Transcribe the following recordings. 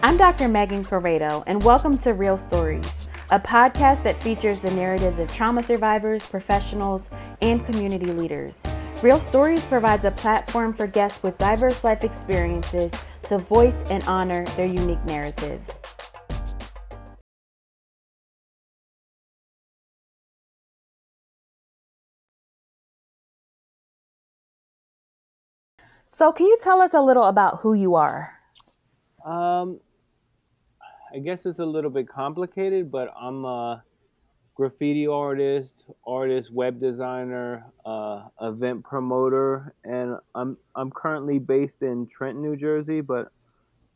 I'm Dr. Megan Corrado, and welcome to Real Stories, a podcast that features the narratives of trauma survivors, professionals, and community leaders. Real Stories provides a platform for guests with diverse life experiences to voice and honor their unique narratives. So can you tell us a little about who you are? I guess it's a little bit complicated, but I'm a graffiti artist, web designer, event promoter, and I'm currently based in Trenton, New Jersey, but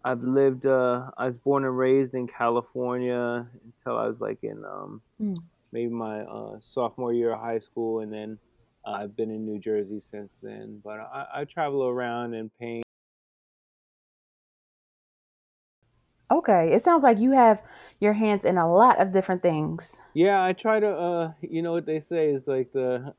I was born and raised in California until I was like in maybe my sophomore year of high school, and then I've been in New Jersey since then. But I travel around and paint. Okay, it sounds like you have your hands in a lot of different things. Yeah, I try to, you know what they say is like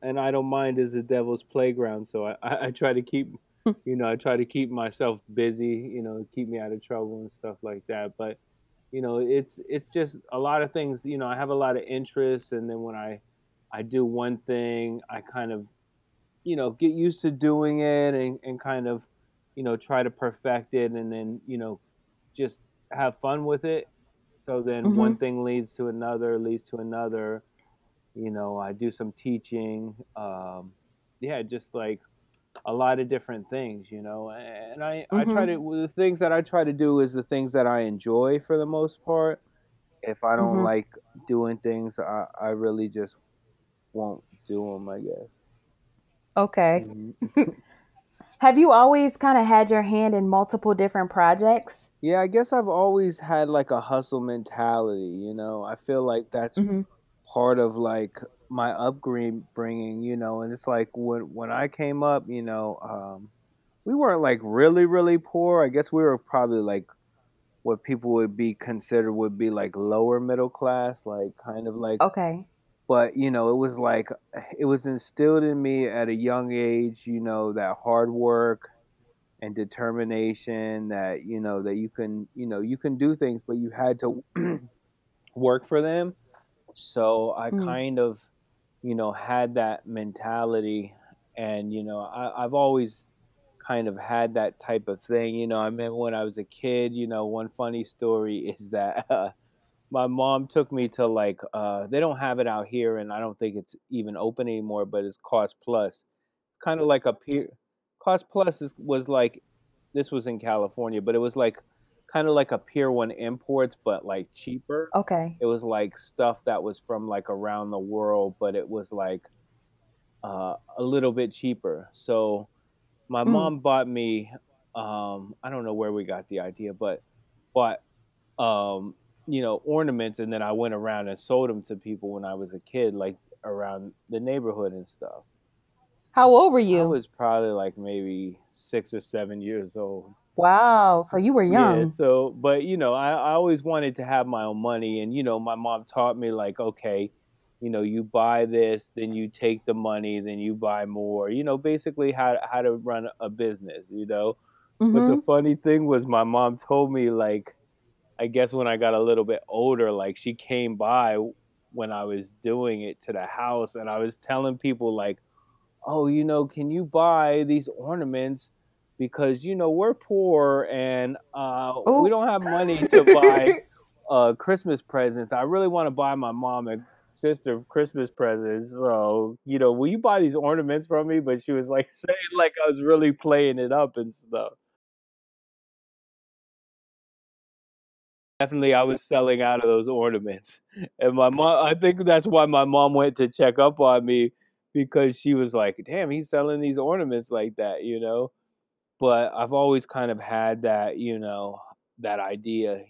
an idle mind is the devil's playground. So I try to keep, I try to keep myself busy, keep me out of trouble and stuff like that. But, it's just a lot of things, I have a lot of interests. And then when I do one thing, I kind of, get used to doing it and kind of, try to perfect it and then, just have fun with it. So then one thing leads to another, I do some teaching, just like a lot of different things, and I try to, the things that I try to do is the things that I enjoy for the most part. If I don't like doing things, I really just won't do them, I guess. Okay. Have you always kind of had your hand in multiple different projects? Yeah, I guess I've always had like a hustle mentality, I feel like that's part of like my upbringing, and it's like when I came up, we weren't like really, really poor. I guess we were probably like what people would be like lower middle class, like kind of like. Okay. But, it was instilled in me at a young age, that hard work and determination that, that you can do things, but you had to work for them. So I kind of, had that mentality and, I've always kind of had that type of thing. I remember when I was a kid, one funny story is that, my mom took me to like, they don't have it out here and I don't think it's even open anymore, but it's Cost Plus. It's kind of like Cost Plus was like, this was in California, but it was like, kind of like a Pier One Imports, but like cheaper. Okay. It was like stuff that was from like around the world, but it was like a little bit cheaper. So my mom bought me, I don't know where we got the idea, but ornaments, and then I went around and sold them to people when I was a kid, like around the neighborhood and stuff. How old were you? I was probably like maybe 6 or 7 years old. Wow, so you were young. Yeah, so, but I always wanted to have my own money, and my mom taught me like, okay, you buy this, then you take the money, then you buy more, basically how to run a business, But the funny thing was my mom told me like, I guess when I got a little bit older, like she came by when I was doing it to the house and I was telling people like, oh, can you buy these ornaments? Because, we're poor and we don't have money to buy Christmas presents. I really want to buy my mom and sister Christmas presents. So, will you buy these ornaments from me? But she was like saying like I was really playing it up and stuff. Definitely, I was selling out of those ornaments. And my mom, I think that's why my mom went to check up on me because she was like, damn, he's selling these ornaments like that, But I've always kind of had that, that idea,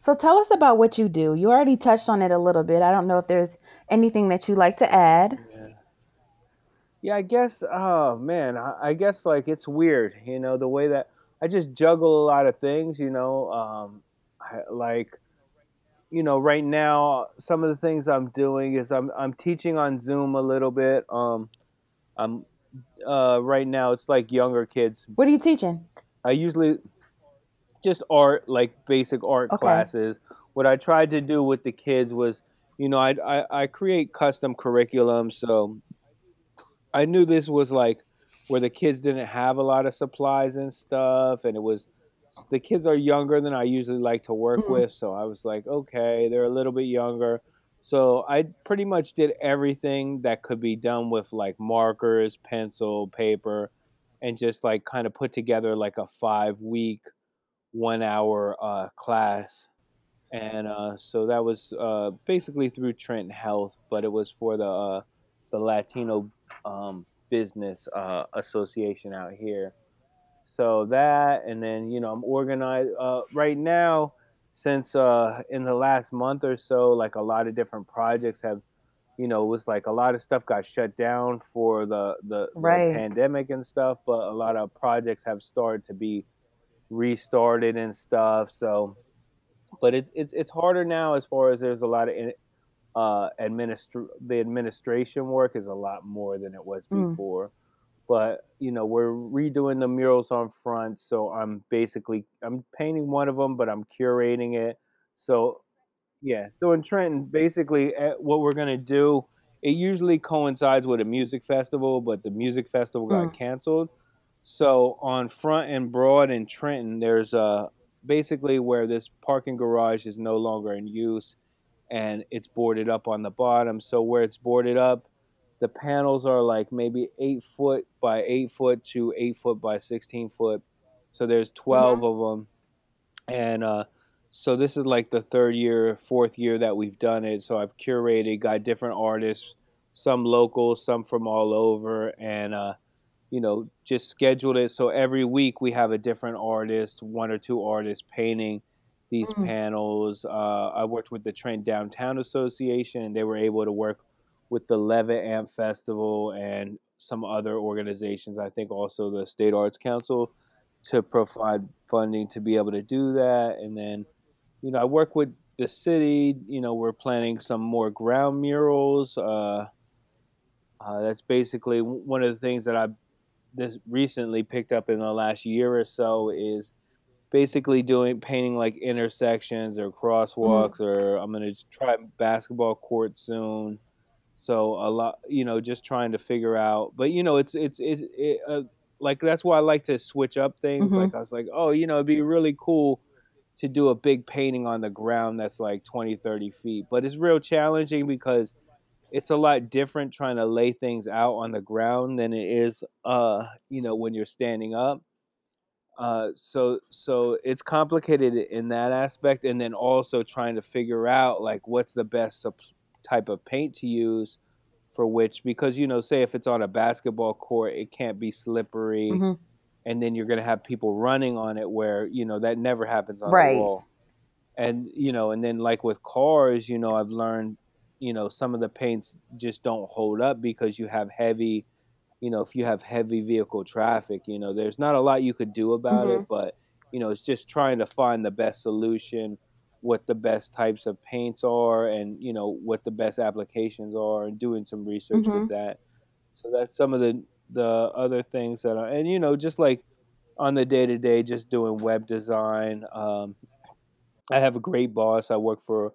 So tell us about what you do. You already touched on it a little bit. I don't know if there's anything that you'd like to add. Yeah, I guess, oh, man, I guess like it's weird, the way that I just juggle a lot of things, right now, some of the things I'm doing is I'm teaching on Zoom a little bit. I'm right now it's like younger kids. What are you teaching? I usually just art, like basic art classes. What I tried to do with the kids was, you know, I create custom curriculum. So I knew this was like where the kids didn't have a lot of supplies and stuff. And it was, the kids are younger than I usually like to work with. So I was like, okay, they're a little bit younger. So I pretty much did everything that could be done with like markers, pencil, paper, and just like kind of put together like a 5-week, 1 hour class. And so that was basically through Trenton Health, but it was for the Latino business association out here. So that, and then, you know, I'm organized right now. Since in the last month or so, like a lot of different projects have, you know, it was like a lot of stuff got shut down for the pandemic and stuff, but a lot of projects have started to be restarted and stuff. So, but it's harder now as far as there's a lot of the administration work is a lot more than it was before. But, you know, we're redoing the murals on front, so I'm painting one of them, but I'm curating it. So, yeah. So in Trenton, basically what we're going to do, it usually coincides with a music festival, but the music festival got canceled. So on Front and Broad in Trenton, there's basically where this parking garage is no longer in use, and it's boarded up on the bottom. So where it's boarded up, the panels are like maybe 8 foot by 8 foot to 8 foot by 16 foot. So there's 12 of them. And so this is like the fourth year that we've done it. So I've curated, got different artists, some local, some from all over. And, you know, just scheduled it. So every week we have a different artist, one or two artists painting these panels. I worked with the Trent Downtown Association, and they were able to work with the Levitt Amp Festival and some other organizations, I think also the State Arts Council, to provide funding to be able to do that. And then, you know, I work with the city. You know, we're planning some more ground murals. That's basically one of the things that I've just recently picked up in the last year or so, is basically painting like intersections or crosswalks, or I'm going to try basketball court soon. So a lot, you know, just trying to figure out, but you know, it's like, that's why I like to switch up things. Like I was like, oh, you know, it'd be really cool to do a big painting on the ground that's like 20, 30 feet, but it's real challenging because it's a lot different trying to lay things out on the ground than it is, you know, when you're standing up. So it's complicated in that aspect. And then also trying to figure out like, what's the best type of paint to use for which, because, you know, say if it's on a basketball court, it can't be slippery, and then you're going to have people running on it, where, you know, that never happens on the wall. And, you know, and then like with cars, you know, I've learned, you know, some of the paints just don't hold up because you have heavy, you know, if you have heavy vehicle traffic, you know, there's not a lot you could do about it, but, you know, it's just trying to find the best solution, what the best types of paints are, and, you know, what the best applications are, and doing some research with that. So that's some of the other things that I, and, you know, just like on the day to day, just doing web design. I have a great boss. I work for a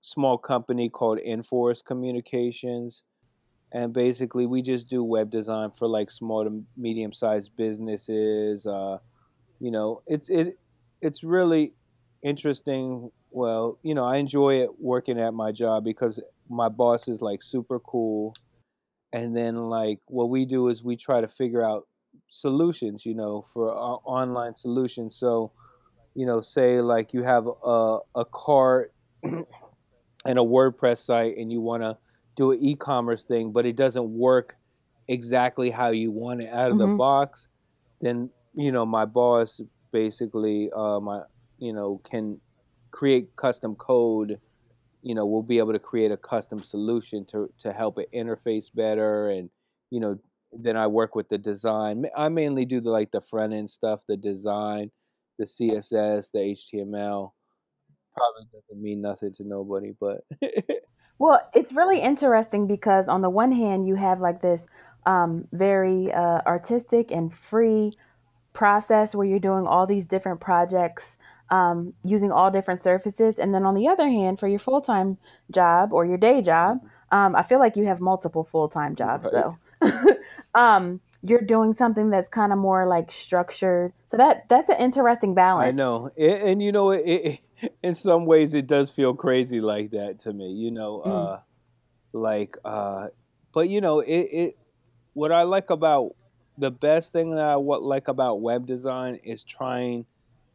small company called Inforce Communications. And basically we just do web design for like small to medium sized businesses. You know, it's really interesting. Well, you know, I enjoy it working at my job because my boss is like super cool. And then like what we do is we try to figure out solutions, you know, for online solutions. So, you know, say like you have a cart and a WordPress site, and you want to do an e-commerce thing, but it doesn't work exactly how you want it out of the box. Then, you know, my boss basically, you know, can create custom code. You know, we'll be able to create a custom solution to help it interface better. And, you know, then I work with the design. I mainly do the front end stuff, the design, the CSS, the HTML. Probably doesn't mean nothing to nobody, but. Well, it's really interesting because on the one hand, you have like this very artistic and free process where you're doing all these different projects, using all different surfaces. And then on the other hand, for your full-time job or your day job, I feel like you have multiple full-time jobs though. You're doing something that's kind of more like structured. So that's an interesting balance. I know. And you know, it, in some ways it does feel crazy like that to me, you know, but you know, what I like about the best thing that I like about web design is trying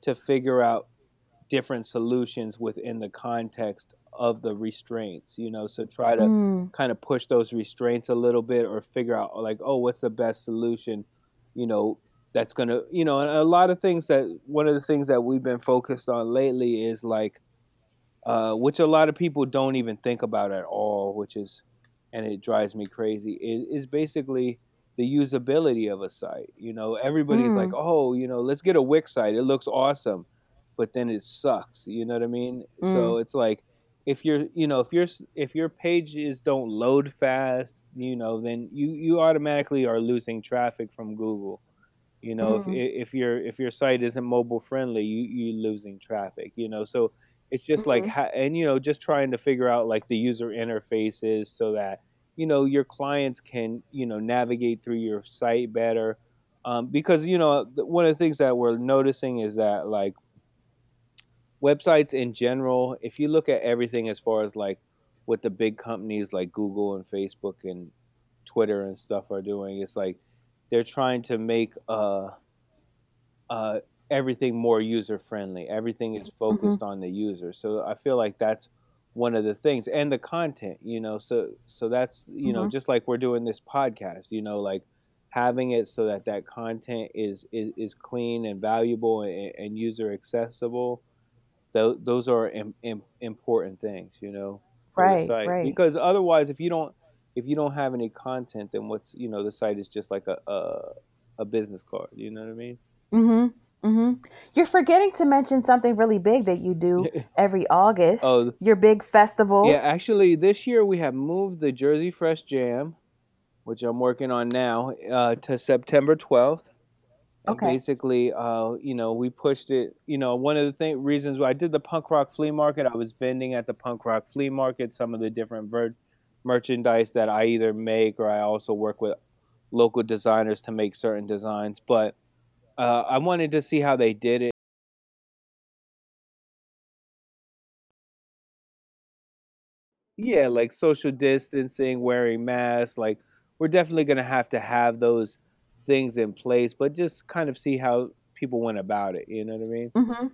to figure out different solutions within the context of the restraints, you know, so try to kind of push those restraints a little bit or figure out like, oh, what's the best solution, you know, that's going to, you know, and a lot of things that one of the things that we've been focused on lately is like, which a lot of people don't even think about at all, which is, and it drives me crazy, is basically the usability of a site. You know, everybody's like, oh, you know, let's get a Wix site. It looks awesome, but then it sucks. You know what I mean? So it's like, if your pages don't load fast, you know, then you automatically are losing traffic from Google. You know, if your site isn't mobile friendly, you're losing traffic. You know, so it's just like, and you know, just trying to figure out like the user interfaces so that, you know, your clients can, you know, navigate through your site better. Because, you know, one of the things that we're noticing is that like websites in general, if you look at everything as far as like what the big companies like Google and Facebook and Twitter and stuff are doing, it's like they're trying to make everything more user friendly. Everything is focused on the user. So I feel like that's one of the things, and the content, you know, so that's, you know, just like we're doing this podcast, you know, like having it so that content is clean and valuable and user accessible. Those are important things, you know, right. Because otherwise, if you don't have any content, then what's, you know, the site is just like a business card. You know what I mean? You're forgetting to mention something really big that you do every August. Oh, your big festival. Yeah, actually, this year we have moved the Jersey Fresh Jam, which I'm working on now, to September 12th. Okay. And basically, you know, we pushed it. You know, one of the reasons why I did the Punk Rock Flea Market, I was vending at the Punk Rock Flea Market some of the different merchandise that I either make, or I also work with local designers to make certain designs, but I wanted to see how they did it. Yeah, like social distancing, wearing masks. Like, we're definitely going to have those things in place, but just kind of see how people went about it. You know what I mean?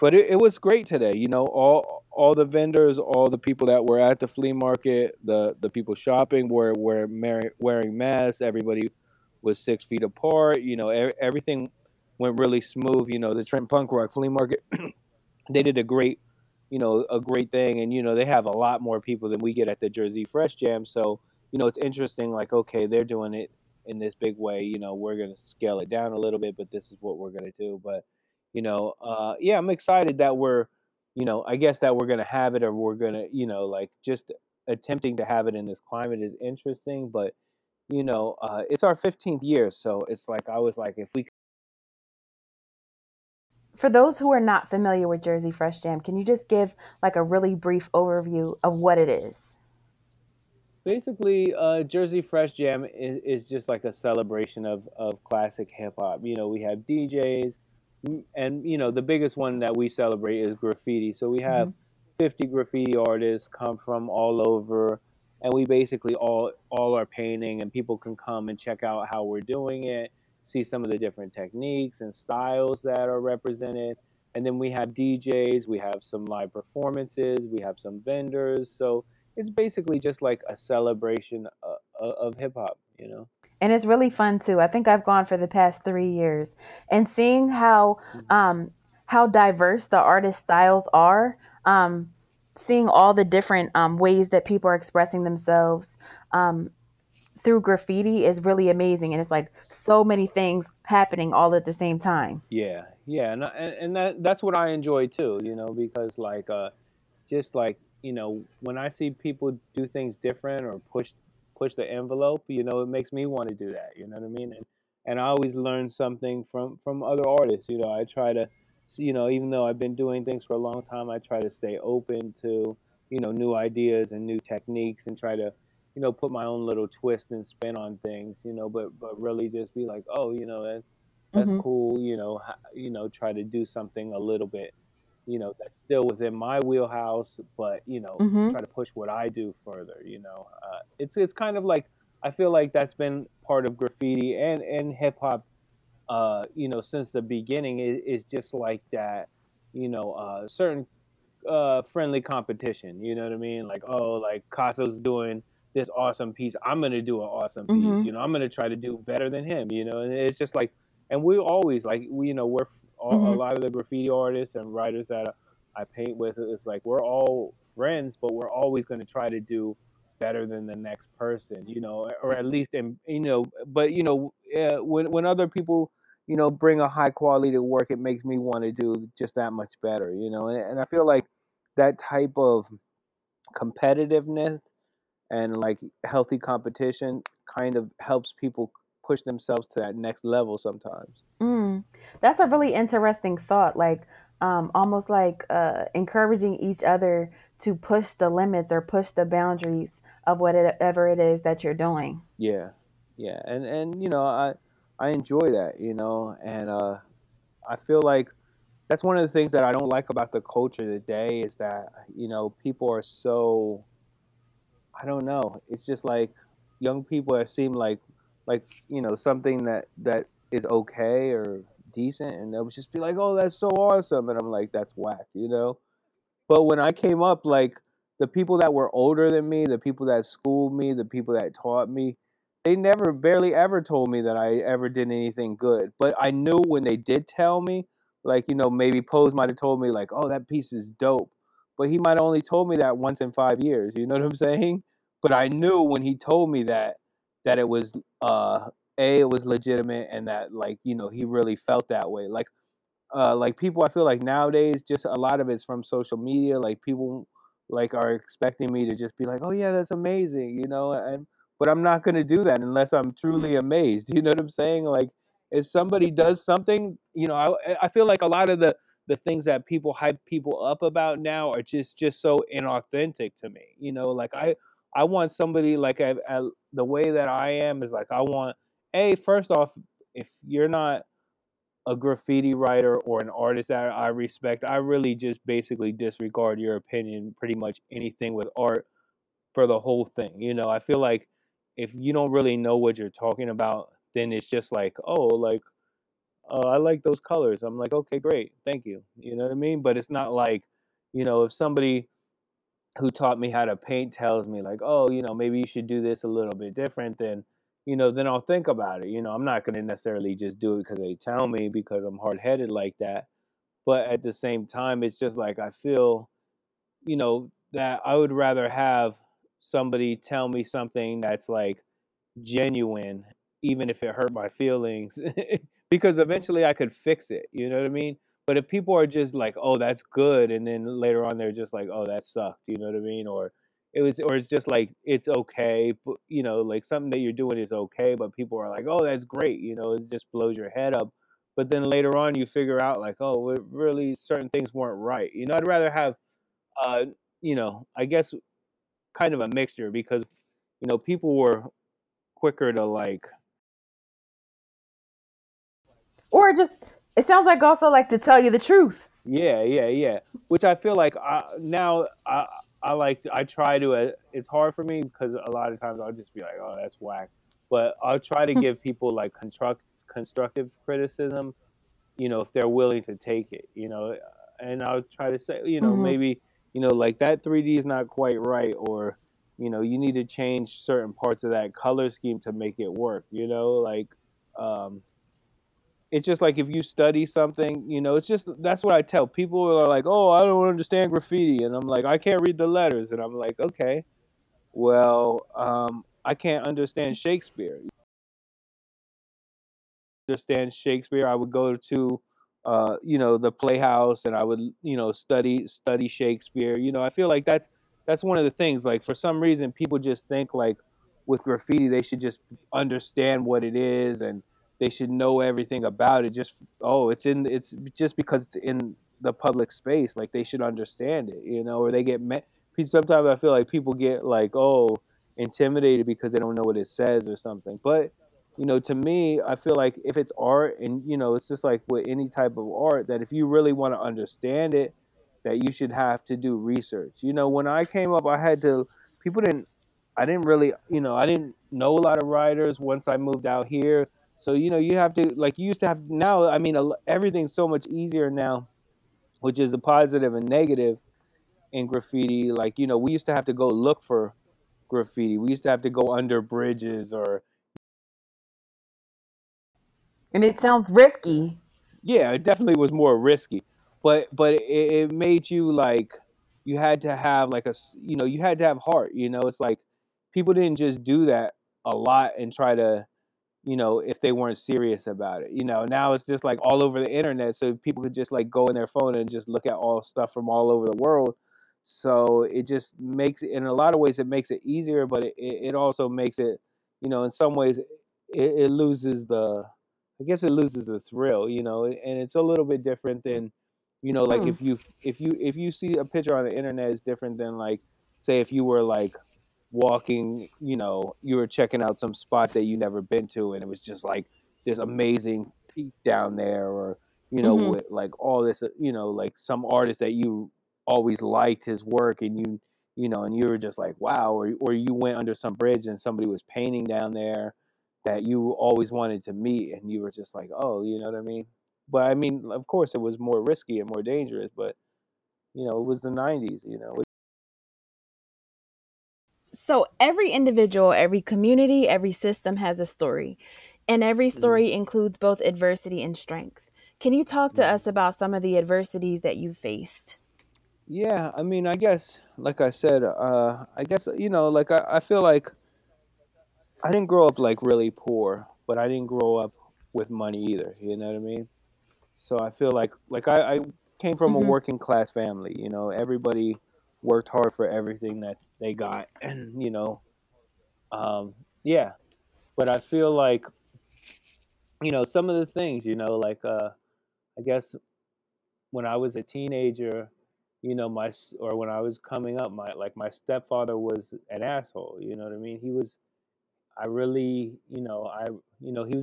But it was great today. You know, all the vendors, all the people that were at the flea market, the people shopping were wearing masks. Everybody was 6 feet apart. You know, everything went really smooth. You know, the Trenton Punk Rock Flea Market, they did a great thing. And, you know, they have a lot more people than we get at the Jersey Fresh Jam. So, you know, it's interesting, like, okay, they're doing it in this big way. You know, we're going to scale it down a little bit, but this is what we're going to do. But, you know, yeah, I'm excited that we're, you know, I guess that we're going to have it, or we're going to, you know, like, just attempting to have it in this climate is interesting. But, you know, it's our 15th year, so it's like, I was like, if we could. For those who are not familiar with Jersey Fresh Jam, can you just give like a really brief overview of what it is? Basically, Jersey Fresh Jam is just like a celebration of classic hip hop. You know, we have DJs, and, you know, the biggest one that we celebrate is graffiti. So we have 50 graffiti artists come from all over. And we basically all are painting, and people can come and check out how we're doing it, see some of the different techniques and styles that are represented. And then we have DJs, we have some live performances, we have some vendors. So it's basically just like a celebration of hip hop, you know. And it's really fun too. I think I've gone for the past 3 years, and seeing how diverse the artist styles are, seeing all the different ways that people are expressing themselves through graffiti is really amazing. And it's like so many things happening all at the same time. Yeah. And that's what I enjoy too, you know, because like, just like, you know, when I see people do things different or push the envelope, you know, it makes me want to do that. You know what I mean? And and I always learn something from other artists. You know, I try to, you know, even though I've been doing things for a long time, I try to stay open to, you know, new ideas and new techniques, and try to, you know, put my own little twist and spin on things, you know, but really just be like, oh, you know, that's mm-hmm. cool, you know, try to do something a little bit, you know, that's still within my wheelhouse, but, you know, mm-hmm. try to push what I do further, you know. It's kind of like, I feel like that's been part of graffiti and hip hop, you know, since the beginning. It's just like that, you know, certain friendly competition, you know what I mean? Like, oh, like Caso's doing this awesome piece, I'm going to do an awesome piece, mm-hmm. you know, I'm going to try to do better than him, you know, and it's just like, and we're always like, we, you know, we're mm-hmm. a lot of the graffiti artists and writers that I paint with, it's like, we're all friends, but we're always going to try to do better than the next person, you know, or at least, in, you know, but, you know, when other people, you know, bring a high quality to work, it makes me want to do just that much better, you know, and I feel like that type of competitiveness and like healthy competition kind of helps people push themselves to that next level sometimes. That's a really interesting thought, like almost like encouraging each other to push the limits or push the boundaries of whatever it is that you're doing. Yeah and you know, I enjoy that, you know, and I feel like that's one of the things that I don't like about the culture today, is that, you know, people are so, I don't know, it's just like young people have seemed like, you know, something that is okay or decent, and they'll just be like, oh, that's so awesome, and I'm like, that's whack, you know. But when I came up, like, the people that were older than me, the people that schooled me, the people that taught me, they never, barely ever told me that I ever did anything good. But I knew when they did tell me, like, you know, maybe Pose might have told me, like, oh, that piece is dope, but he might have only told me that once in 5 years, you know what I'm saying? But I knew when he told me that it was, it was legitimate, and that, like, you know, he really felt that way. Like people, I feel like nowadays, just a lot of it's from social media. Like people, like, are expecting me to just be like, oh yeah, that's amazing, you know, but I'm not going to do that unless I'm truly amazed. You know what I'm saying? Like, if somebody does something, you know, I feel like a lot of the things that people hype people up about now are just so inauthentic to me. You know, like I want somebody, like, the way that I am is like, I want, first off, if you're not a graffiti writer or an artist that I respect, I really just basically disregard your opinion, pretty much anything with art, for the whole thing. You know, I feel like if you don't really know what you're talking about, then it's just like, oh, like, I like those colors. I'm like, okay, great. Thank you. You know what I mean? But it's not like, you know, if somebody who taught me how to paint tells me like, oh, you know, maybe you should do this a little bit different, then, you know, then I'll think about it. You know, I'm not going to necessarily just do it because they tell me, because I'm hard-headed like that. But at the same time, it's just like, I feel, you know, that I would rather have somebody tell me something that's like genuine, even if it hurt my feelings, because eventually I could fix it. You know what I mean? But if people are just like, oh, that's good, and then later on they're just like, oh, that sucked, you know what I mean? Or it was, or it's just like, it's okay, but, you know, like something that you're doing is okay, but people are like, oh, that's great, you know, it just blows your head up. But then later on you figure out like, oh, really certain things weren't right. You know, I'd rather have, you know, I guess kind of a mixture, because, you know, people were quicker to like, or just, it sounds like also like to tell you the truth. Yeah. Which I feel like I try to, it's hard for me because a lot of times I'll just be like, oh, that's whack. But I'll try to give people like constructive criticism, you know, if they're willing to take it, you know, and I'll try to say, you know, mm-hmm. maybe, you know, like that 3D is not quite right, or, you know, you need to change certain parts of that color scheme to make it work, you know, like, it's just like if you study something, you know, it's just, that's what I tell people are like, oh, I don't understand graffiti. And I'm like, I can't read the letters. And I'm like, okay, well, I can't understand Shakespeare. I would go to, you know, the Playhouse, and I would, you know, study Shakespeare. You know, I feel like that's one of the things, like, for some reason, people just think like with graffiti, they should just understand what it is and, they should know everything about it. Just, oh, it's just because it's in the public space. Like, they should understand it, you know, or they get met. Sometimes I feel like people get like, oh, intimidated because they don't know what it says or something. But, you know, to me, I feel like if it's art, and, you know, it's just like with any type of art, that if you really want to understand it, that you should have to do research. You know, when I came up, I didn't know a lot of writers once I moved out here. So, you know, you have to, like, you used to have, now, I mean, everything's so much easier now, which is a positive and negative in graffiti. Like, you know, we used to have to go look for graffiti. We used to have to go under bridges or. And it sounds risky. Yeah, it definitely was more risky. But it made you, like, you had to have, like, you had to have heart, you know. It's like people didn't just do that a lot and try to, you know, if they weren't serious about it, you know. Now it's just like all over the internet, so people could just like go in their phone and just look at all stuff from all over the world. So it just makes it, in a lot of ways, it makes it easier, but it also makes it, you know, in some ways it loses the, I guess it loses the thrill, you know. And it's a little bit different than, you know, like if you see a picture on the internet is different than, like, say if you were like walking, you know, you were checking out some spot that you never been to, and it was just like this amazing peak down there, or, you know, with like all this, you know, like some artist that you always liked his work, and you know, and you were just like, wow, or you went under some bridge and somebody was painting down there that you always wanted to meet, and you were just like, oh, you know what I mean? But I mean, of course, it was more risky and more dangerous. But, you know, it was the 90s, you know. So every individual, every community, every system has a story. And every story includes both adversity and strength. Can you talk to us about some of the adversities that you faced? Yeah, I mean, I guess, like I said, you know, like I feel like I didn't grow up like really poor, but I didn't grow up with money either. You know what I mean? So I feel like I came from a working class family, you know, everybody worked hard for everything that they got. And, you know, yeah, but I feel like, you know, some of the things, you know, like, I guess when I was a teenager, you know, when I was coming up, my stepfather was an asshole. You know what I mean? He was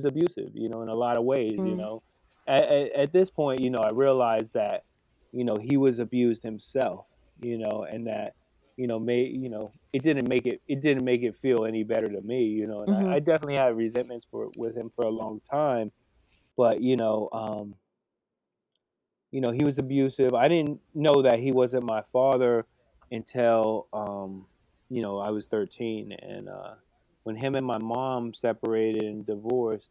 abusive, you know, in a lot of ways, you know. At this point, you know, I realized that, you know, he was abused himself, you know, and that, you know, it didn't make it feel any better to me, you know. And I definitely had resentments with him for a long time, but, you know, he was abusive. I didn't know that he wasn't my father until, you know, I was 13, and, when him and my mom separated and divorced,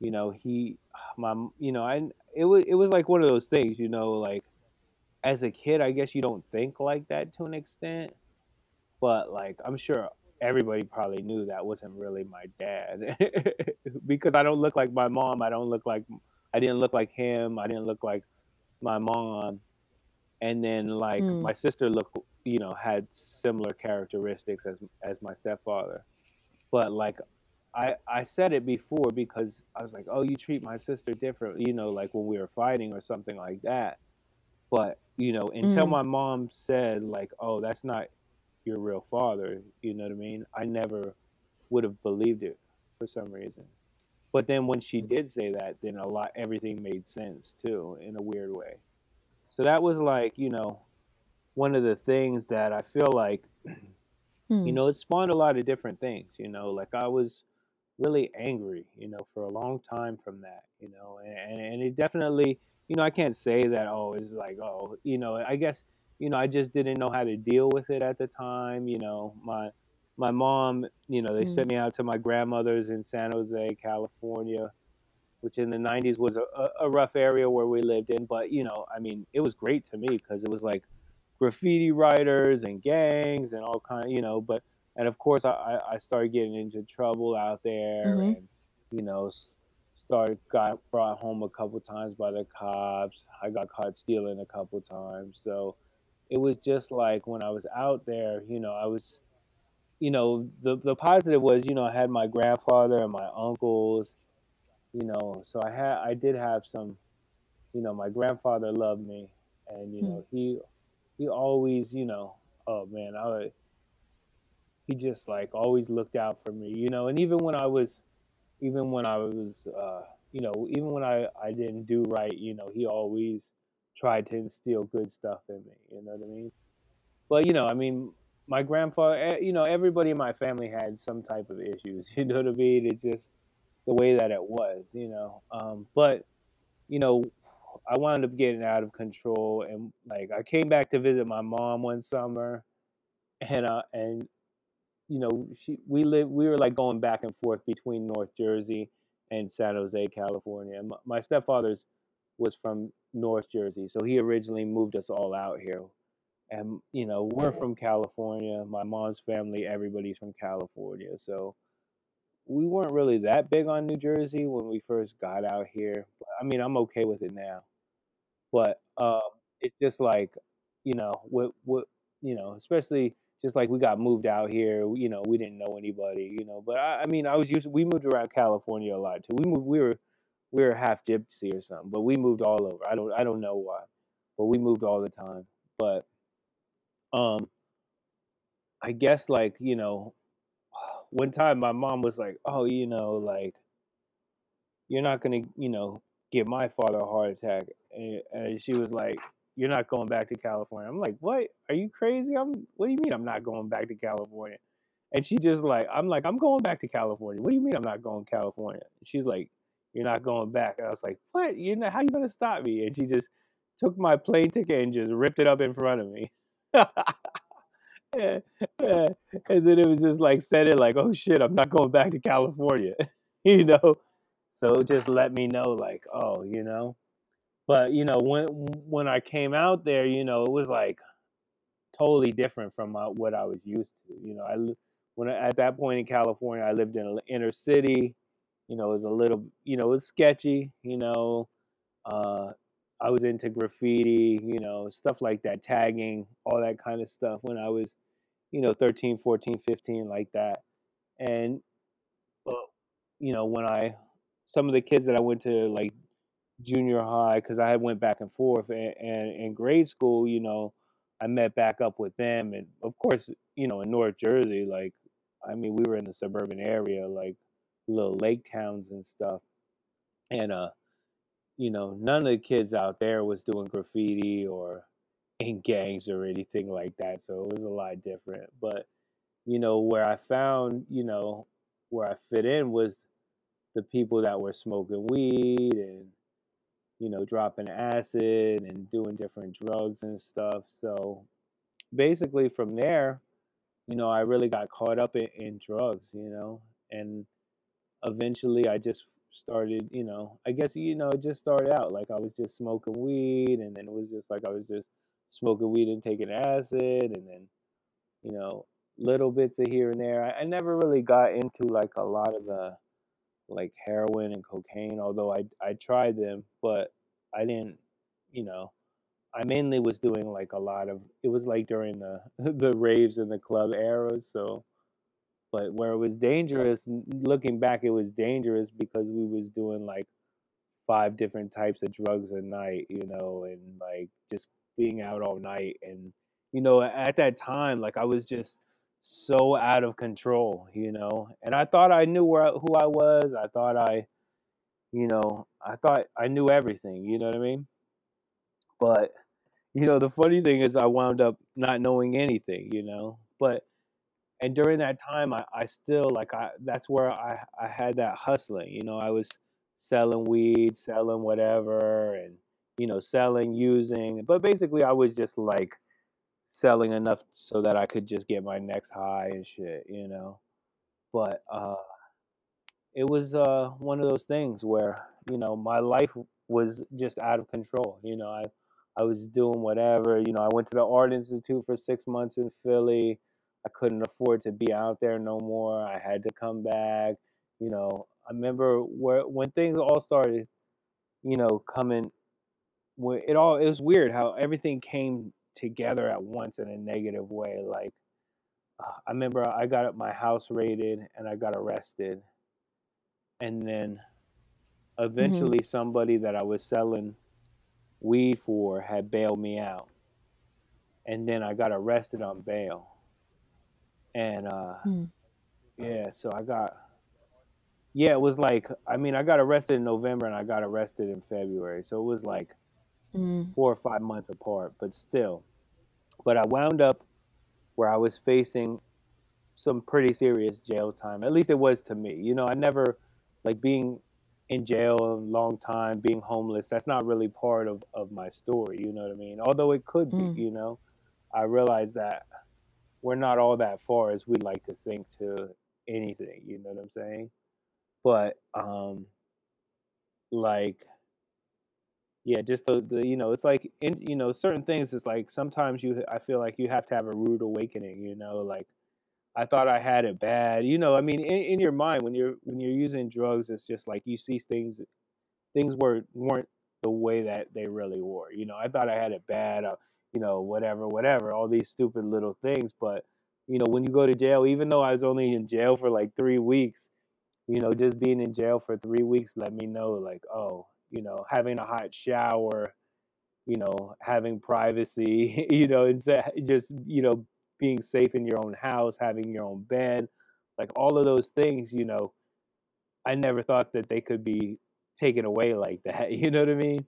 you know, it was like one of those things, you know, like as a kid, I guess you don't think like that to an extent, but like, I'm sure everybody probably knew that wasn't really my dad because I don't look like my mom. I didn't look like him. I didn't look like my mom. And then like my sister looked, you know, had similar characteristics as my stepfather. But like, I said it before because I was like, oh, you treat my sister different, you know, like when we were fighting or something like that. But, you know, until my mom said like, oh, that's not your real father, you know what I mean? I never would have believed it for some reason. But then when she did say that, then everything made sense too, in a weird way. So that was like, you know, one of the things that I feel like, you know, it spawned a lot of different things, you know, like I was really angry, you know, for a long time from that, you know, and it definitely, you know, I can't say that, oh, it's like, oh, you know, I guess, you know, I just didn't know how to deal with it at the time. You know, my mom, you know, they sent me out to my grandmother's in San Jose, California, which in the 90s was a rough area where we lived in. But, you know, I mean, it was great to me because it was like graffiti writers and gangs and all kind, you know, but, and of course I started getting into trouble out there and, you know, got brought home a couple times by the cops. I got caught stealing a couple times. So it was just like, when I was out there, you know, I was, you know, the positive was, you know, I had my grandfather and my uncles you know, so I did have some, you know, my grandfather loved me, and, you know, he always, you know, oh man, he just like always looked out for me, you know. And even when I didn't do right, you know, he always tried to instill good stuff in me, you know what I mean? But, you know, I mean, my grandfather, you know, everybody in my family had some type of issues, you know what I mean? It's just the way that it was, you know. But, you know, I wound up getting out of control, and like I came back to visit my mom one summer, and you know, we were like going back and forth between North Jersey and San Jose, California. And my stepfather was from North Jersey, so he originally moved us all out here. And, you know, we're from California. My mom's family, everybody's from California. So we weren't really that big on New Jersey when we first got out here. I mean, I'm okay with it now. But it's just like, you know, what you know, especially just like we got moved out here, you know, we didn't know anybody, you know. But we moved around California a lot too. We were half gypsy or something, but we moved all over. I don't know why, but we moved all the time. But I guess, like, you know, one time my mom was like, oh, you know, like, you're not going to, you know, give my father a heart attack. And she was like, you're not going back to California. I'm like, what? Are you crazy? What do you mean I'm not going back to California? And she just like, I'm like, I'm going back to California. What do you mean I'm not going to California? She's like, you're not going back. And I was like, what? You know, how you going to stop me? And she just took my plane ticket and just ripped it up in front of me. And then it was just like, said it like, oh shit, I'm not going back to California. You know, so just let me know, like, oh, you know. But, you know, when I came out there, you know, it was like totally different from what I was used to. You know, at that point in California, I lived in an inner city. You know, it was a little, you know, it was sketchy. You know, I was into graffiti, you know, stuff like that, tagging, all that kind of stuff when I was, you know, 13, 14, 15, like that. And, you know, some of the kids that I went to, like, junior high, because I had went back and forth, and in grade school, you know, I met back up with them. And, of course, you know, in North Jersey, like, I mean, we were in the suburban area, like, little lake towns and stuff. And, you know, none of the kids out there was doing graffiti or in gangs or anything like that. So it was a lot different. But, you know, where I found, you know, where I fit in was the people that were smoking weed and, you know, dropping acid and doing different drugs and stuff. So basically from there, you know, I really got caught up in drugs, you know, and eventually I just started, you know, I guess, you know, it just started out like I was just smoking weed, and then it was just like I was just smoking weed and taking acid, and then, you know, little bits of here and there. I never really got into like a lot of the like heroin and cocaine, although I tried them, but I didn't, you know, I mainly was doing like a lot of, it was like during the raves and the club era. So, but where it was dangerous, looking back, it was dangerous because we was doing like 5 different types of drugs a night, you know, and like just being out all night. And, you know, at that time, like I was just so out of control, you know, and I thought I knew who I was. I thought I knew everything, you know what I mean? But, you know, the funny thing is I wound up not knowing anything, you know, but and during that time, I still, like, that's where I had that hustling. You know, I was selling weed, selling whatever, and, you know, selling, using. But basically, I was just, like, selling enough so that I could just get my next high and shit, you know. But it was one of those things where, you know, my life was just out of control. You know, I was doing whatever. You know, I went to the Art Institute for 6 months in Philly. I couldn't afford to be out there no more. I had to come back. You know, I remember when things all started, you know, coming, it was weird how everything came together at once in a negative way. Like, I remember I got my house raided and I got arrested. And then Eventually, somebody that I was selling weed for had bailed me out. And then I got arrested on bail. And I got arrested in November and I got arrested in February. So it was like 4 or 5 months apart, but still. But I wound up where I was facing some pretty serious jail time. At least it was to me. You know, I never, like, being in jail a long time, being homeless, that's not really part of my story, you know what I mean? Although it could be, you know. I realized that we're not all that far as we'd like to think to anything, you know what I'm saying? But, just the you know, it's like, in, you know, certain things, it's like sometimes I feel like you have to have a rude awakening, you know, like I thought I had it bad, you know, I mean, in your mind, when you're using drugs, it's just like, you see things weren't the way that they really were. You know, I thought I had it bad, you know, whatever, all these stupid little things. But, you know, when you go to jail, even though I was only in jail for like 3 weeks, you know, just being in jail for 3 weeks, let me know, like, oh, you know, having a hot shower, you know, having privacy, you know, it's just, you know, being safe in your own house, having your own bed, like all of those things, you know, I never thought that they could be taken away like that, you know what I mean?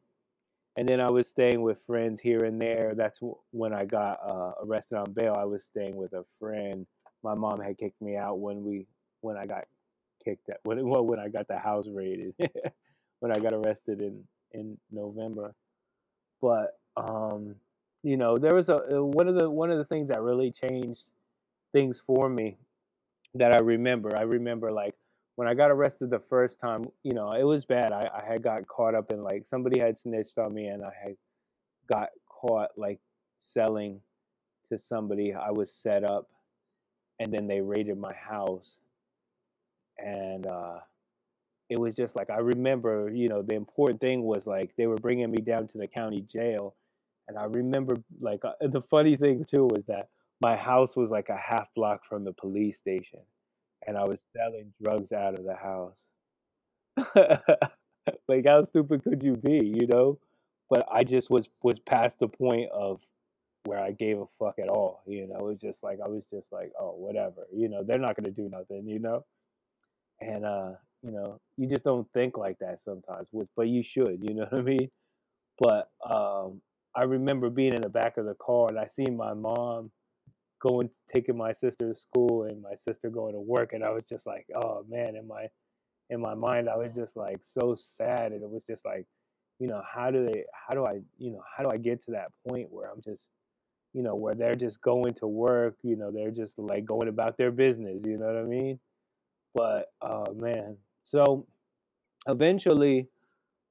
And then I was staying with friends here and there. That's when I got arrested on bail. I was staying with a friend. My mom had kicked me out when I got kicked out, when I got the house raided, when I got arrested in November. But, you know, there was one of the things that really changed things for me that I remember. I remember, like, when I got arrested the first time, you know, it was bad. I had got caught up in, like, somebody had snitched on me and I had got caught, like, selling to somebody. I was set up and then they raided my house. And it was just like, I remember, you know, the important thing was, like, they were bringing me down to the county jail. And I remember, like, the funny thing, too, was that my house was, like, a half block from the police station. And I was selling drugs out of the house. Like, how stupid could you be, you know? But I just was past the point of where I gave a fuck at all, you know? It's just like, I was just like, oh, whatever. You know, they're not going to do nothing, you know? And, you know, you just don't think like that sometimes. But you should, you know what I mean? But... I remember being in the back of the car and I seen my mom taking my sister to school and my sister going to work. And I was just like, oh man, in my mind, I was just like so sad. And it was just like, you know, how do I get to that point where I'm just, you know, where they're just going to work, you know, they're just like going about their business, you know what I mean? But, oh man. So eventually,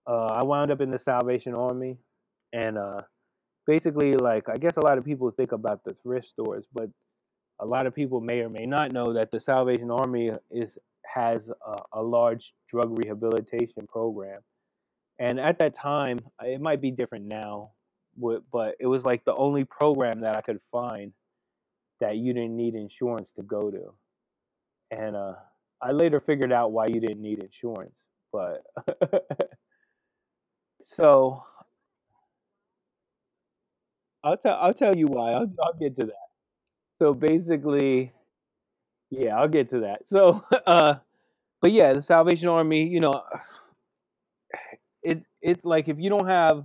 I wound up in the Salvation Army. And basically, like, I guess a lot of people think about the thrift stores, but a lot of people may or may not know that the Salvation Army has a large drug rehabilitation program. And at that time, it might be different now, but it was like the only program that I could find that you didn't need insurance to go to. And I later figured out why you didn't need insurance, but so... I'll tell you why. I'll get to that. So basically, yeah, I'll get to that. So, but yeah, the Salvation Army, you know, it's like if you don't have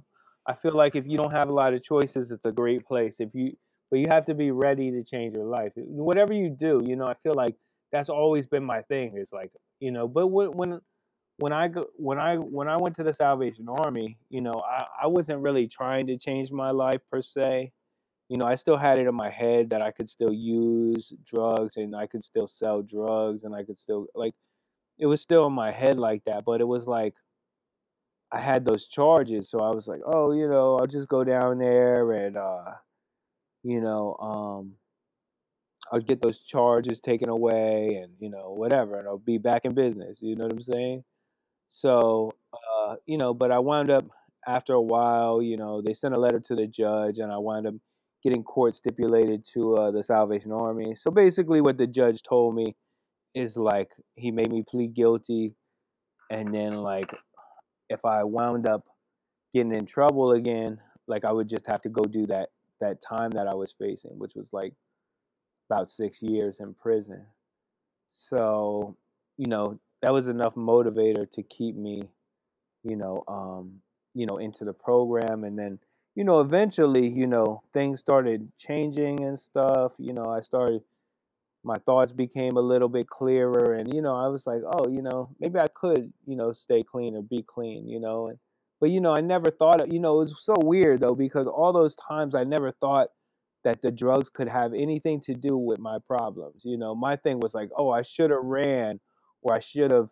a lot of choices, it's a great place. But you have to be ready to change your life. Whatever you do, you know, I feel like that's always been my thing. It's like, you know, but when I went to the Salvation Army, you know, I wasn't really trying to change my life per se. You know, I still had it in my head that I could still use drugs and I could still sell drugs and I could still, like, it was still in my head like that. But it was like I had those charges, so I was like, oh, you know, I'll just go down there and you know, I'll get those charges taken away and, you know, whatever, and I'll be back in business. You know what I'm saying? So, you know, but I wound up after a while, you know, they sent a letter to the judge and I wound up getting court stipulated to the Salvation Army. So basically what the judge told me is, like, he made me plead guilty and then, like, if I wound up getting in trouble again, like I would just have to go do that time that I was facing, which was like about 6 years in prison. So, you know, that was enough motivator to keep me, into the program. And then, eventually, things started changing and stuff. I started, my thoughts became a little bit clearer, and, I was like, oh, maybe I could, stay clean or be clean, But, I never thought, it was so weird, though, because all those times I never thought that the drugs could have anything to do with my problems. My thing was like, oh, I should have ran, or I should have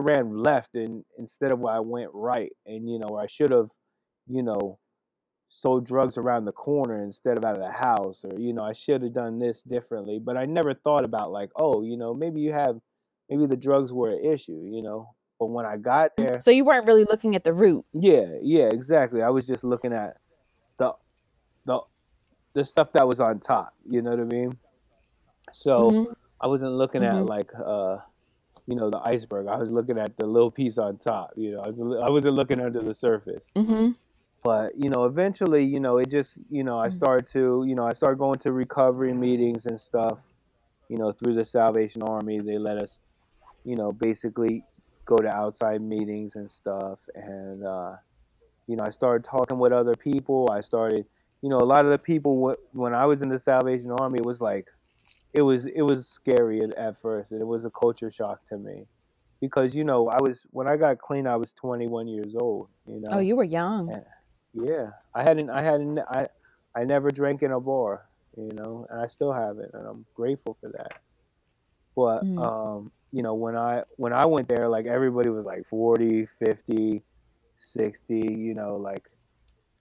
ran left and instead of where I went right. And, or I should have, sold drugs around the corner instead of out of the house, or, I should have done this differently. But I never thought about like, oh, maybe the drugs were an issue, But when I got there... So you weren't really looking at the root. Yeah, exactly. I was just looking at the stuff that was on top, you know what I mean? So mm-hmm. I wasn't looking mm-hmm. at like, the iceberg. I was looking at the little piece on top, I wasn't looking under the surface. Mm-hmm. But, eventually, it just, I started to, I started going to recovery meetings and stuff, through the Salvation Army. They let us, basically... go to outside meetings and stuff. And, I started talking with other people. I started, a lot of the people when I was in the Salvation Army, it was like, it was scary at first. It was a culture shock to me because, when I got clean, I was 21 years old, Oh, you were young. And, yeah. I never drank in a bar, and I still haven't. And I'm grateful for that. But, when I went there, like everybody was like 40, 50, 60,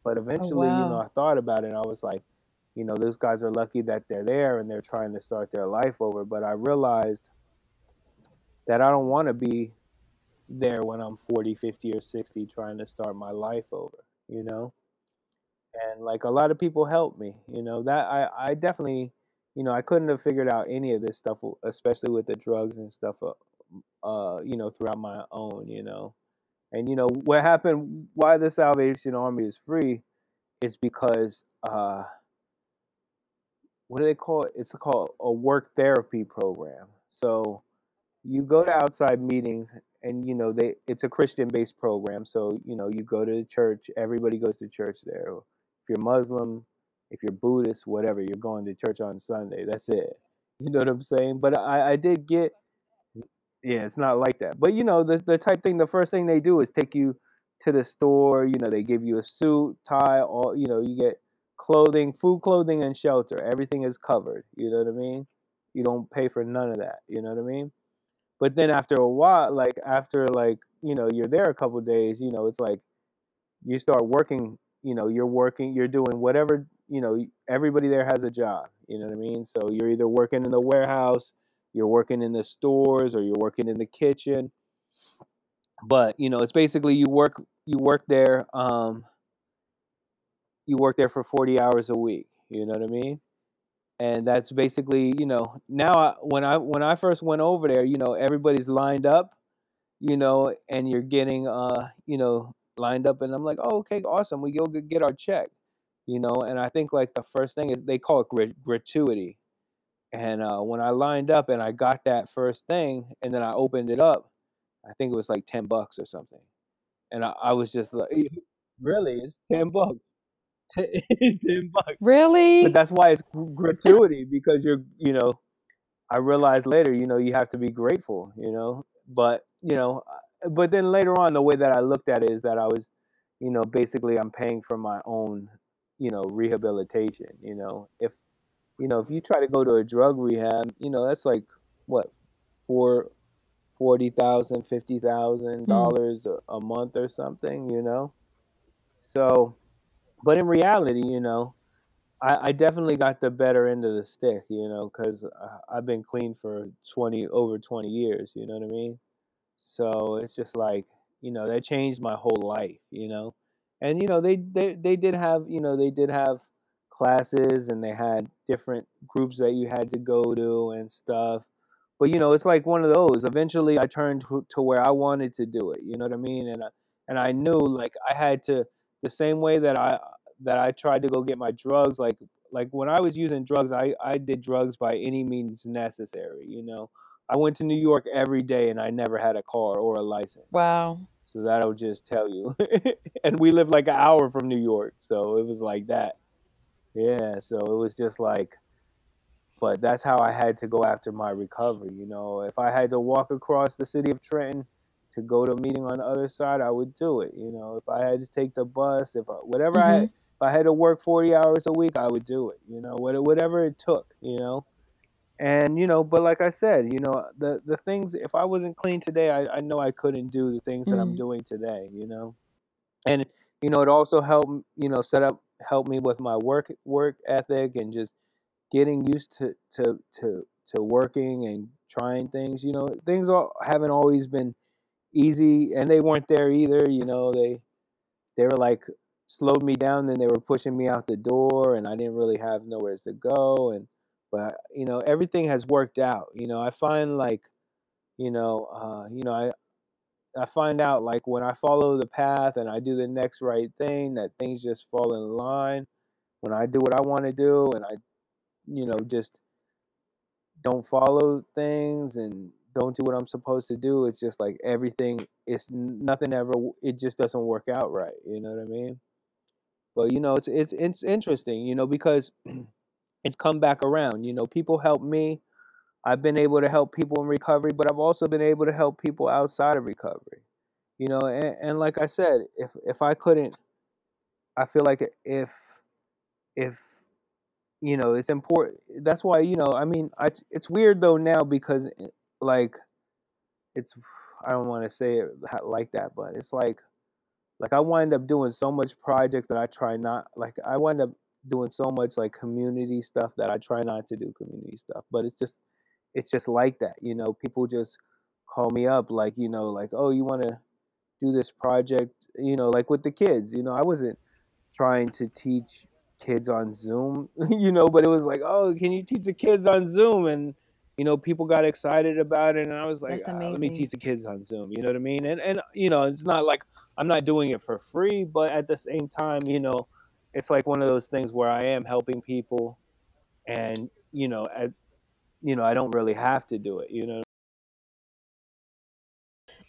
but eventually, I thought about it and I was like, those guys are lucky that they're there and they're trying to start their life over. But I realized that I don't want to be there when I'm 40, 50 or 60, trying to start my life over, and like a lot of people helped me, that I definitely, I couldn't have figured out any of this stuff, especially with the drugs and stuff, throughout my own, And, what happened, why the Salvation Army is free is because, what do they call it? It's called a work therapy program. So you go to outside meetings and, it's a Christian-based program. So, you go to church, everybody goes to church there. If you're Muslim, if you're Buddhist, whatever, you're going to church on Sunday. That's it. You know what I'm saying? But I did get, it's not like that. But, the type thing, the first thing they do is take you to the store. They give you a suit, tie, all, you get clothing, food, clothing, and shelter. Everything is covered. You know what I mean? You don't pay for none of that. You know what I mean? But then after a while, like after like, you're there a couple of days, it's like you start working, you're doing whatever. Everybody there has a job, you know what I mean? So you're either working in the warehouse, you're working in the stores, or you're working in the kitchen. But, it's basically you work there, for 40 hours a week, you know what I mean? And that's basically, now when I first went over there, everybody's lined up, and you're getting, lined up, and I'm like, oh, okay, awesome. We go get our check. And I think like the first thing is they call it gratuity. And when I lined up and I got that first thing and then I opened it up, I think it was like $10 or something. And I was just like, really, it's $10. $10. Really? But that's why it's gratuity, because you're, I realized later, you have to be grateful, but then later on, the way that I looked at it is that I was, basically I'm paying for my own rehabilitation. If you try to go to a drug rehab, that's like what, $40,000, $50,000 a month or something, So, but in reality, I definitely got the better end of the stick, because I've been clean for over 20 years, you know what I mean? So it's just like, that changed my whole life, And they did have classes, and they had different groups that you had to go to and stuff. But, you know, it's like one of those. Eventually I turned to where I wanted to do it. You know what I mean? And I knew, like, I had to, the same way that I tried to go get my drugs, like when I was using drugs, I did drugs by any means necessary. You know, I went to New York every day and I never had a car or a license. Wow. So that'll just tell you. And we lived like an hour from New York. So it was like that. Yeah. So it was just like, but that's how I had to go after my recovery. You know, if I had to walk across the city of Trenton to go to a meeting on the other side, I would do it. You know, if I had to take the bus, if I had to work 40 hours a week, I would do it, you know, whatever it took, you know. And, you know, but like I said, you know, the things, if I wasn't clean today, I know I couldn't do the things that I'm doing today, you know. And, you know, it also helped, you know, helped me with my work ethic and just getting used to working and trying things, you know. Things haven't always been easy, and they weren't there either, you know. They were like, slowed me down, then they were pushing me out the door, and I didn't really have nowhere to go. But you know, everything has worked out. You know, I find like, you know, I find out like when I follow the path and I do the next right thing, that things just fall in line. When I do what I want to do, and I, you know, just don't follow things and don't do what I'm supposed to do, it's just like everything. It's nothing ever. It just doesn't work out right. You know what I mean? But, you know, it's interesting, you know, because it's come back around. You know, people help me. I've been able to help people in recovery, but I've also been able to help people outside of recovery. You know, and like I said, if I couldn't, I feel like if you know, it's important. That's why, you know, I mean, it's weird though now, because like it's, I don't want to say it like that, but it's like I wind up doing so much projects that I try not, like I wind up doing so much like community stuff that I try not to do community stuff. But it's just like that, you know. People just call me up, like, you know, like, oh, you want to do this project, you know, like with the kids, you know, I wasn't trying to teach kids on Zoom, you know, but it was like, oh, can you teach the kids on Zoom? And, you know, people got excited about it, and I was like, let me teach the kids on Zoom, you know what I mean? And you know, it's not like I'm not doing it for free, but at the same time, you know, it's like one of those things where I am helping people, and, you know, I don't really have to do it, you know.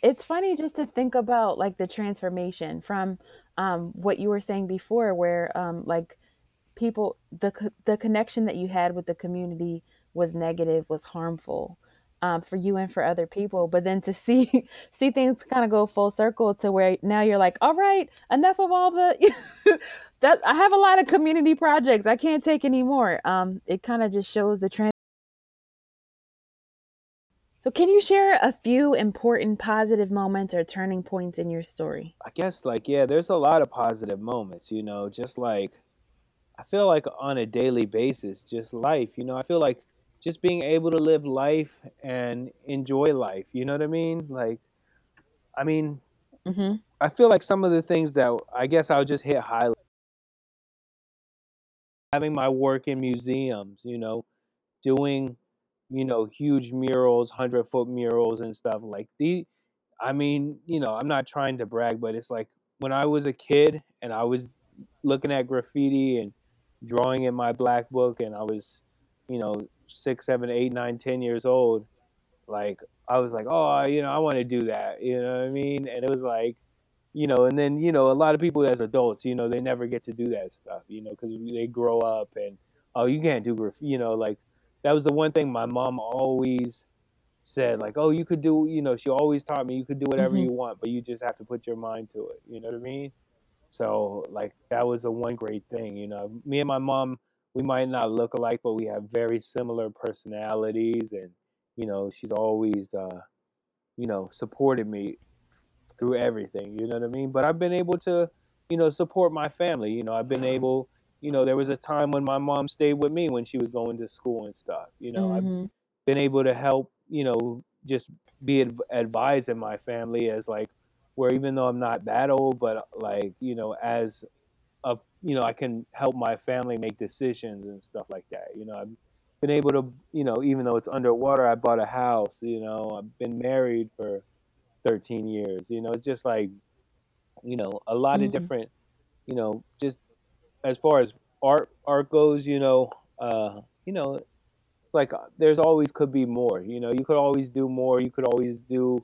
It's funny just to think about, like, the transformation from what you were saying before, where, like, people, the connection that you had with the community was negative, was harmful for you and for other people. But then to see things kind of go full circle to where now you're like, all right, enough of all the that I have a lot of community projects, I can't take anymore. It kind of just shows the trend. So can you share a few important positive moments or turning points in your story? I guess, like, yeah, there's a lot of positive moments, you know, just like, I feel like on a daily basis, just life, you know, I feel like just being able to live life and enjoy life, you know what I mean? Like, I mean, I feel like some of the things that I guess I'll just hit highlight. Having my work in museums, you know, doing, you know, huge murals, 100-foot murals and stuff like these. I mean, you know, I'm not trying to brag, but it's like when I was a kid and I was looking at graffiti and drawing in my black book, and I was, you know, 6, 7, 8, 9, 10 years old, like I was like, oh, you know, I want to do that, you know what I mean? And it was like, you know, and then, you know, a lot of people as adults, you know, they never get to do that stuff, you know, because they grow up and, oh, you can't do graffiti, you know. Like that was the one thing my mom always said, like, oh, you could do, you know, she always taught me you could do whatever you want, but you just have to put your mind to it, you know what I mean? So, like, that was the one great thing, you know. Me and my mom, we might not look alike, but we have very similar personalities. And, you know, she's always, you know, supported me through everything, you know what I mean? But I've been able to, you know, support my family. You know, I've been able, you know, there was a time when my mom stayed with me when she was going to school and stuff. You know, I've been able to help, you know, just be advising my family as, like, where even though I'm not that old, but like, you know, as a, you know, I can help my family make decisions and stuff like that. You know, I've been able to, you know, even though it's underwater, I bought a house, you know, I've been married for 13 years, you know, it's just like, you know, a lot of different, you know, just as far as art goes, you know, it's like there's always could be more, you know, you could always do more, you could always do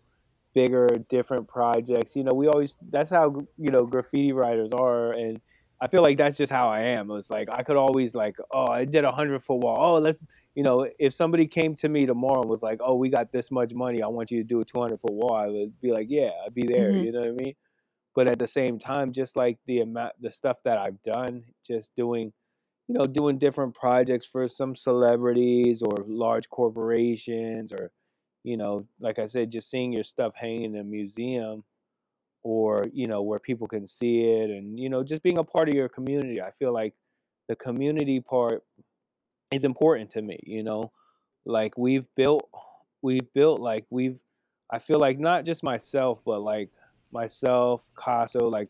bigger, different projects, you know, we always, that's how, you know, graffiti writers are. And I feel like that's just how I am. It's like, I could always like, oh, I did 100-foot wall. Oh, let's, you know, if somebody came to me tomorrow and was like, oh, we got this much money, I want you to do a 200-foot wall. I would be like, yeah, I'd be there. You know what I mean? But at the same time, just like the amount, the stuff that I've done, just doing, you know, doing different projects for some celebrities or large corporations or, you know, like I said, just seeing your stuff hanging in a museum, or, you know, where people can see it and, you know, just being a part of your community. I feel like the community part is important to me, you know, like we've built, I feel like not just myself, but like myself, Caso, like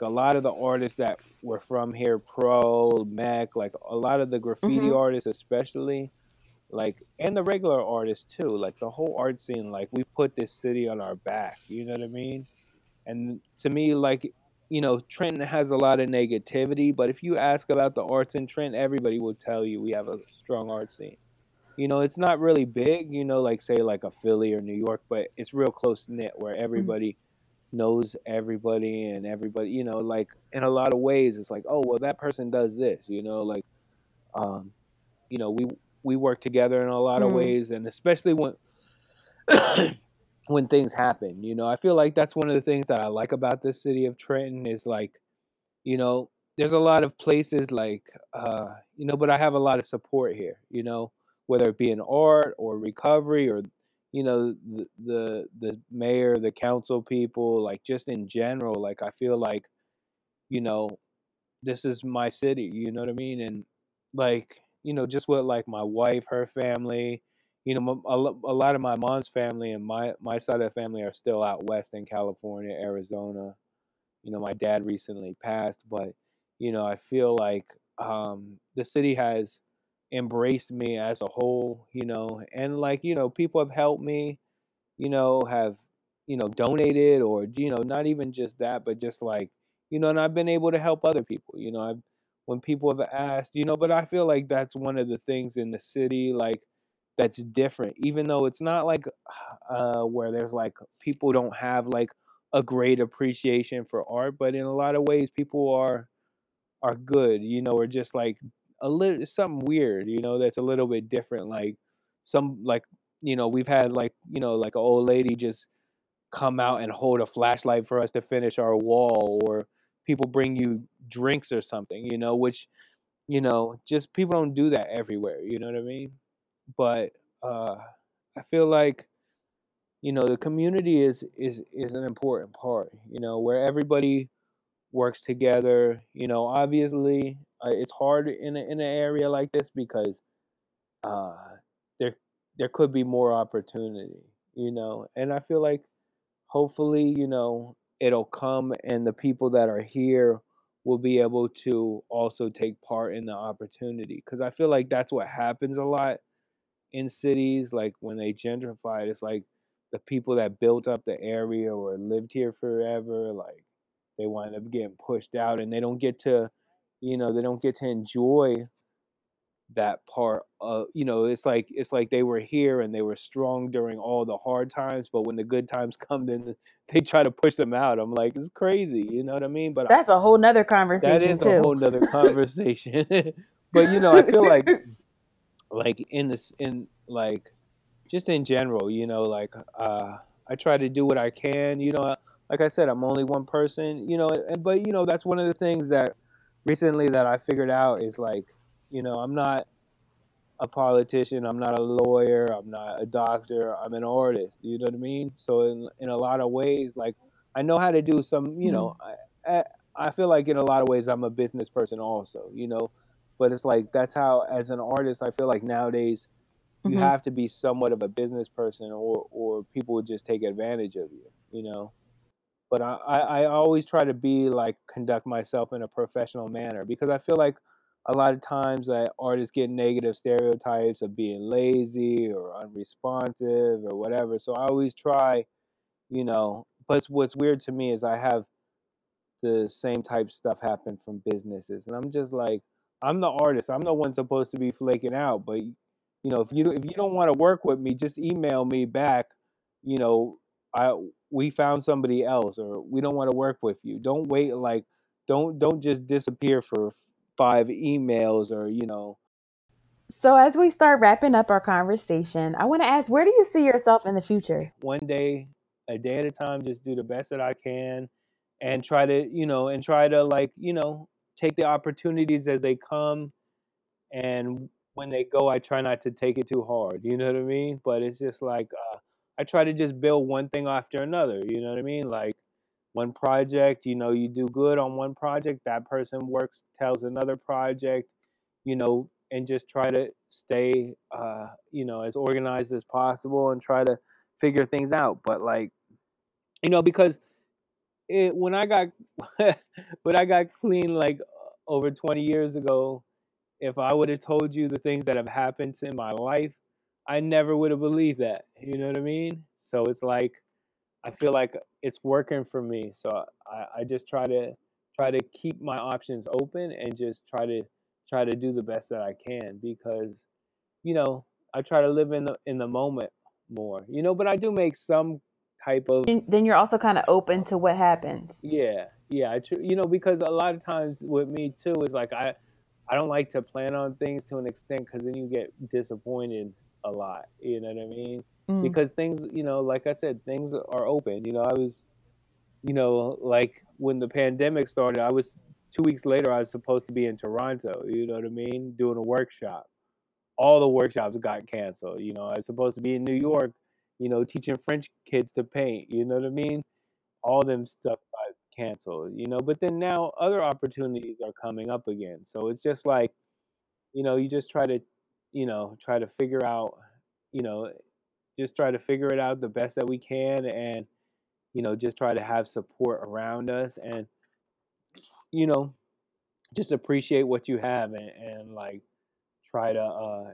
a lot of the artists that were from here, Pro, Mac, like a lot of the graffiti artists, especially, like, and the regular artists too, like the whole art scene, like we put this city on our back, you know what I mean? And to me, like, you know, Trenton has a lot of negativity, but if you ask about the arts in Trenton, everybody will tell you we have a strong art scene. You know, it's not really big, you know, like say like a Philly or New York, but it's real close knit where everybody knows everybody and everybody, you know, like in a lot of ways, it's like, oh, well, that person does this, you know, like, you know, we work together in a lot of ways, and especially when when things happen, you know, I feel like that's one of the things that I like about this city of Trenton is like, you know, there's a lot of places like, you know, but I have a lot of support here, you know, whether it be in art or recovery or, you know, the mayor, the council people, like just in general, like I feel like, you know, this is my city, you know what I mean? And like, you know, just with like my wife, her family, you know, a lot of my mom's family and my side of the family are still out west in California, Arizona. You know, my dad recently passed, but, you know, I feel like the city has embraced me as a whole, you know, and like, you know, people have helped me, you know, have, you know, donated or, you know, not even just that, but just like, you know, and I've been able to help other people, you know, when people have asked, you know, but I feel like that's one of the things in the city, like, that's different, even though it's not like where there's like people don't have like a great appreciation for art, but in a lot of ways people are good, you know, or just like a little something weird, you know, that's a little bit different, like some, like, you know, we've had like, you know, like an old lady just come out and hold a flashlight for us to finish our wall, or people bring you drinks or something, you know, which, you know, just people don't do that everywhere, you know what I mean? But I feel like, you know, the community is an important part, you know, where everybody works together, you know, obviously it's hard in an area like this because there could be more opportunity, you know, and I feel like hopefully, you know, it'll come and the people that are here will be able to also take part in the opportunity. Cause I feel like that's what happens a lot in cities. Like when they gentrify, it's like the people that built up the area or lived here forever, like they wind up getting pushed out and they don't get to, you know, they don't get to enjoy that part of, you know, it's like they were here and they were strong during all the hard times, but when the good times come, then they try to push them out. I'm like, it's crazy, you know what I mean? But that's a whole nother conversation. That is a whole nother conversation. But you know, I feel like in this, in like just in general, you know, like I try to do what I can, you know, like I said, I'm only one person, you know, and but you know, that's one of the things that recently that I figured out is like, you know, I'm not a politician, I'm not a lawyer, I'm not a doctor, I'm an artist, you know what I mean? So in a lot of ways, like, I know how to do some, you know, I feel like in a lot of ways I'm a business person also, you know, but it's like, that's how, as an artist, I feel like nowadays you have to be somewhat of a business person or people would just take advantage of you, you know? But I always try to be like, conduct myself in a professional manner because I feel like a lot of times that artists get negative stereotypes of being lazy or unresponsive or whatever. So I always try, you know, but what's weird to me is I have the same type of stuff happen from businesses. And I'm just like, I'm the artist. I'm the one supposed to be flaking out. But, you know, if you don't want to work with me, just email me back, you know, we found somebody else, or we don't want to work with you. Don't wait, like, don't just disappear for 5 emails or, you know. So as we start wrapping up our conversation, I want to ask, where do you see yourself in the future? One day, a day at a time, just do the best that I can and try to, you know, and try to, like, you know, take the opportunities as they come. And when they go, I try not to take it too hard. You know what I mean? But it's just like, I try to just build one thing after another. You know what I mean? Like one project, you know, you do good on one project, that person works, tells another project, you know, and just try to stay, you know, as organized as possible and try to figure things out. But like, you know, because when I got clean, like over 20 years ago, if I would have told you the things that have happened in my life, I never would have believed that. You know what I mean? So it's like, I feel like it's working for me. So I just try to keep my options open and just try to do the best that I can, because, you know, I try to live in the moment more, you know, but I do make some type of. Then you're also kind of open to what happens. Yeah. Yeah. You know, because a lot of times with me too, is like, I don't like to plan on things to an extent, because then you get disappointed a lot. You know what I mean? Mm. Because things, you know, like I said, things are open. You know, I was, you know, like when the pandemic started, 2 weeks later, I was supposed to be in Toronto, you know what I mean, doing a workshop. All the workshops got canceled. You know, I was supposed to be in New York, you know, teaching French kids to paint, you know what I mean? All them stuff got canceled, you know, but then now other opportunities are coming up again. So it's just like, you know, you just try to figure out, you know, just try to figure it out the best that we can, and, you know, just try to have support around us, and, you know, just appreciate what you have, and like try to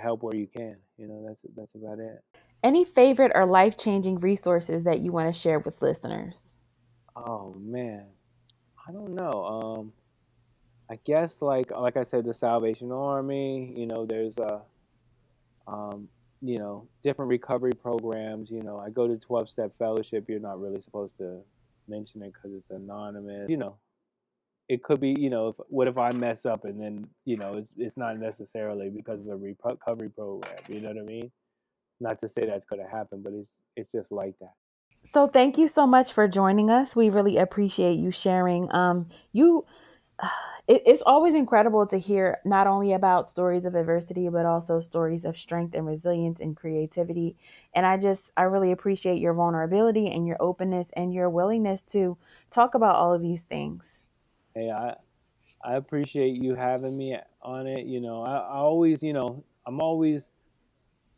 help where you can. You know, that's about it. Any favorite or life-changing resources that you want to share with listeners? Oh man, I don't know. I guess like I said, the Salvation Army. You know, there's you know, different recovery programs. You know, I go to 12-step fellowship. You're not really supposed to mention it because it's anonymous. You know, it could be, you know, what if I mess up, and then, you know, it's not necessarily because of the recovery program. You know what I mean? Not to say that's going to happen, but it's just like that. So thank you so much for joining us. We really appreciate you sharing. It's always incredible to hear not only about stories of adversity, but also stories of strength and resilience and creativity. And I really appreciate your vulnerability and your openness and your willingness to talk about all of these things. Hey, I appreciate you having me on it. You know, I always, you know,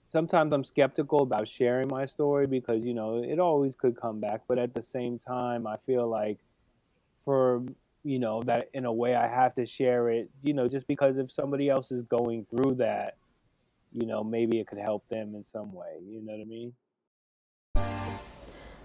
sometimes I'm skeptical about sharing my story, because, you know, it always could come back. But at the same time, I feel like you know, that in a way I have to share it, you know, just because if somebody else is going through that, you know, maybe it could help them in some way. You know what I mean?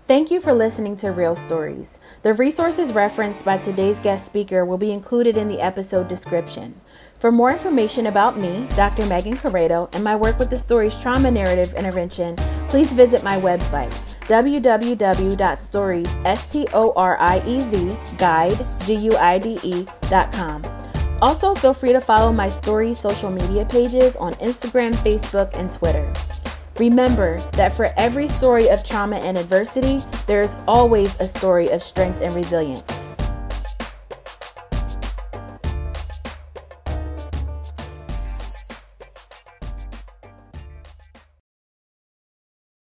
Thank you for listening to Real Stories. The resources referenced by today's guest speaker will be included in the episode description. For more information about me, Dr. Megan Corrado, and my work with the Stories Trauma Narrative Intervention, please visit my website, www.storiesguide.com. Also, feel free to follow my Stories social media pages on Instagram, Facebook, and Twitter. Remember that for every story of trauma and adversity, there is always a story of strength and resilience.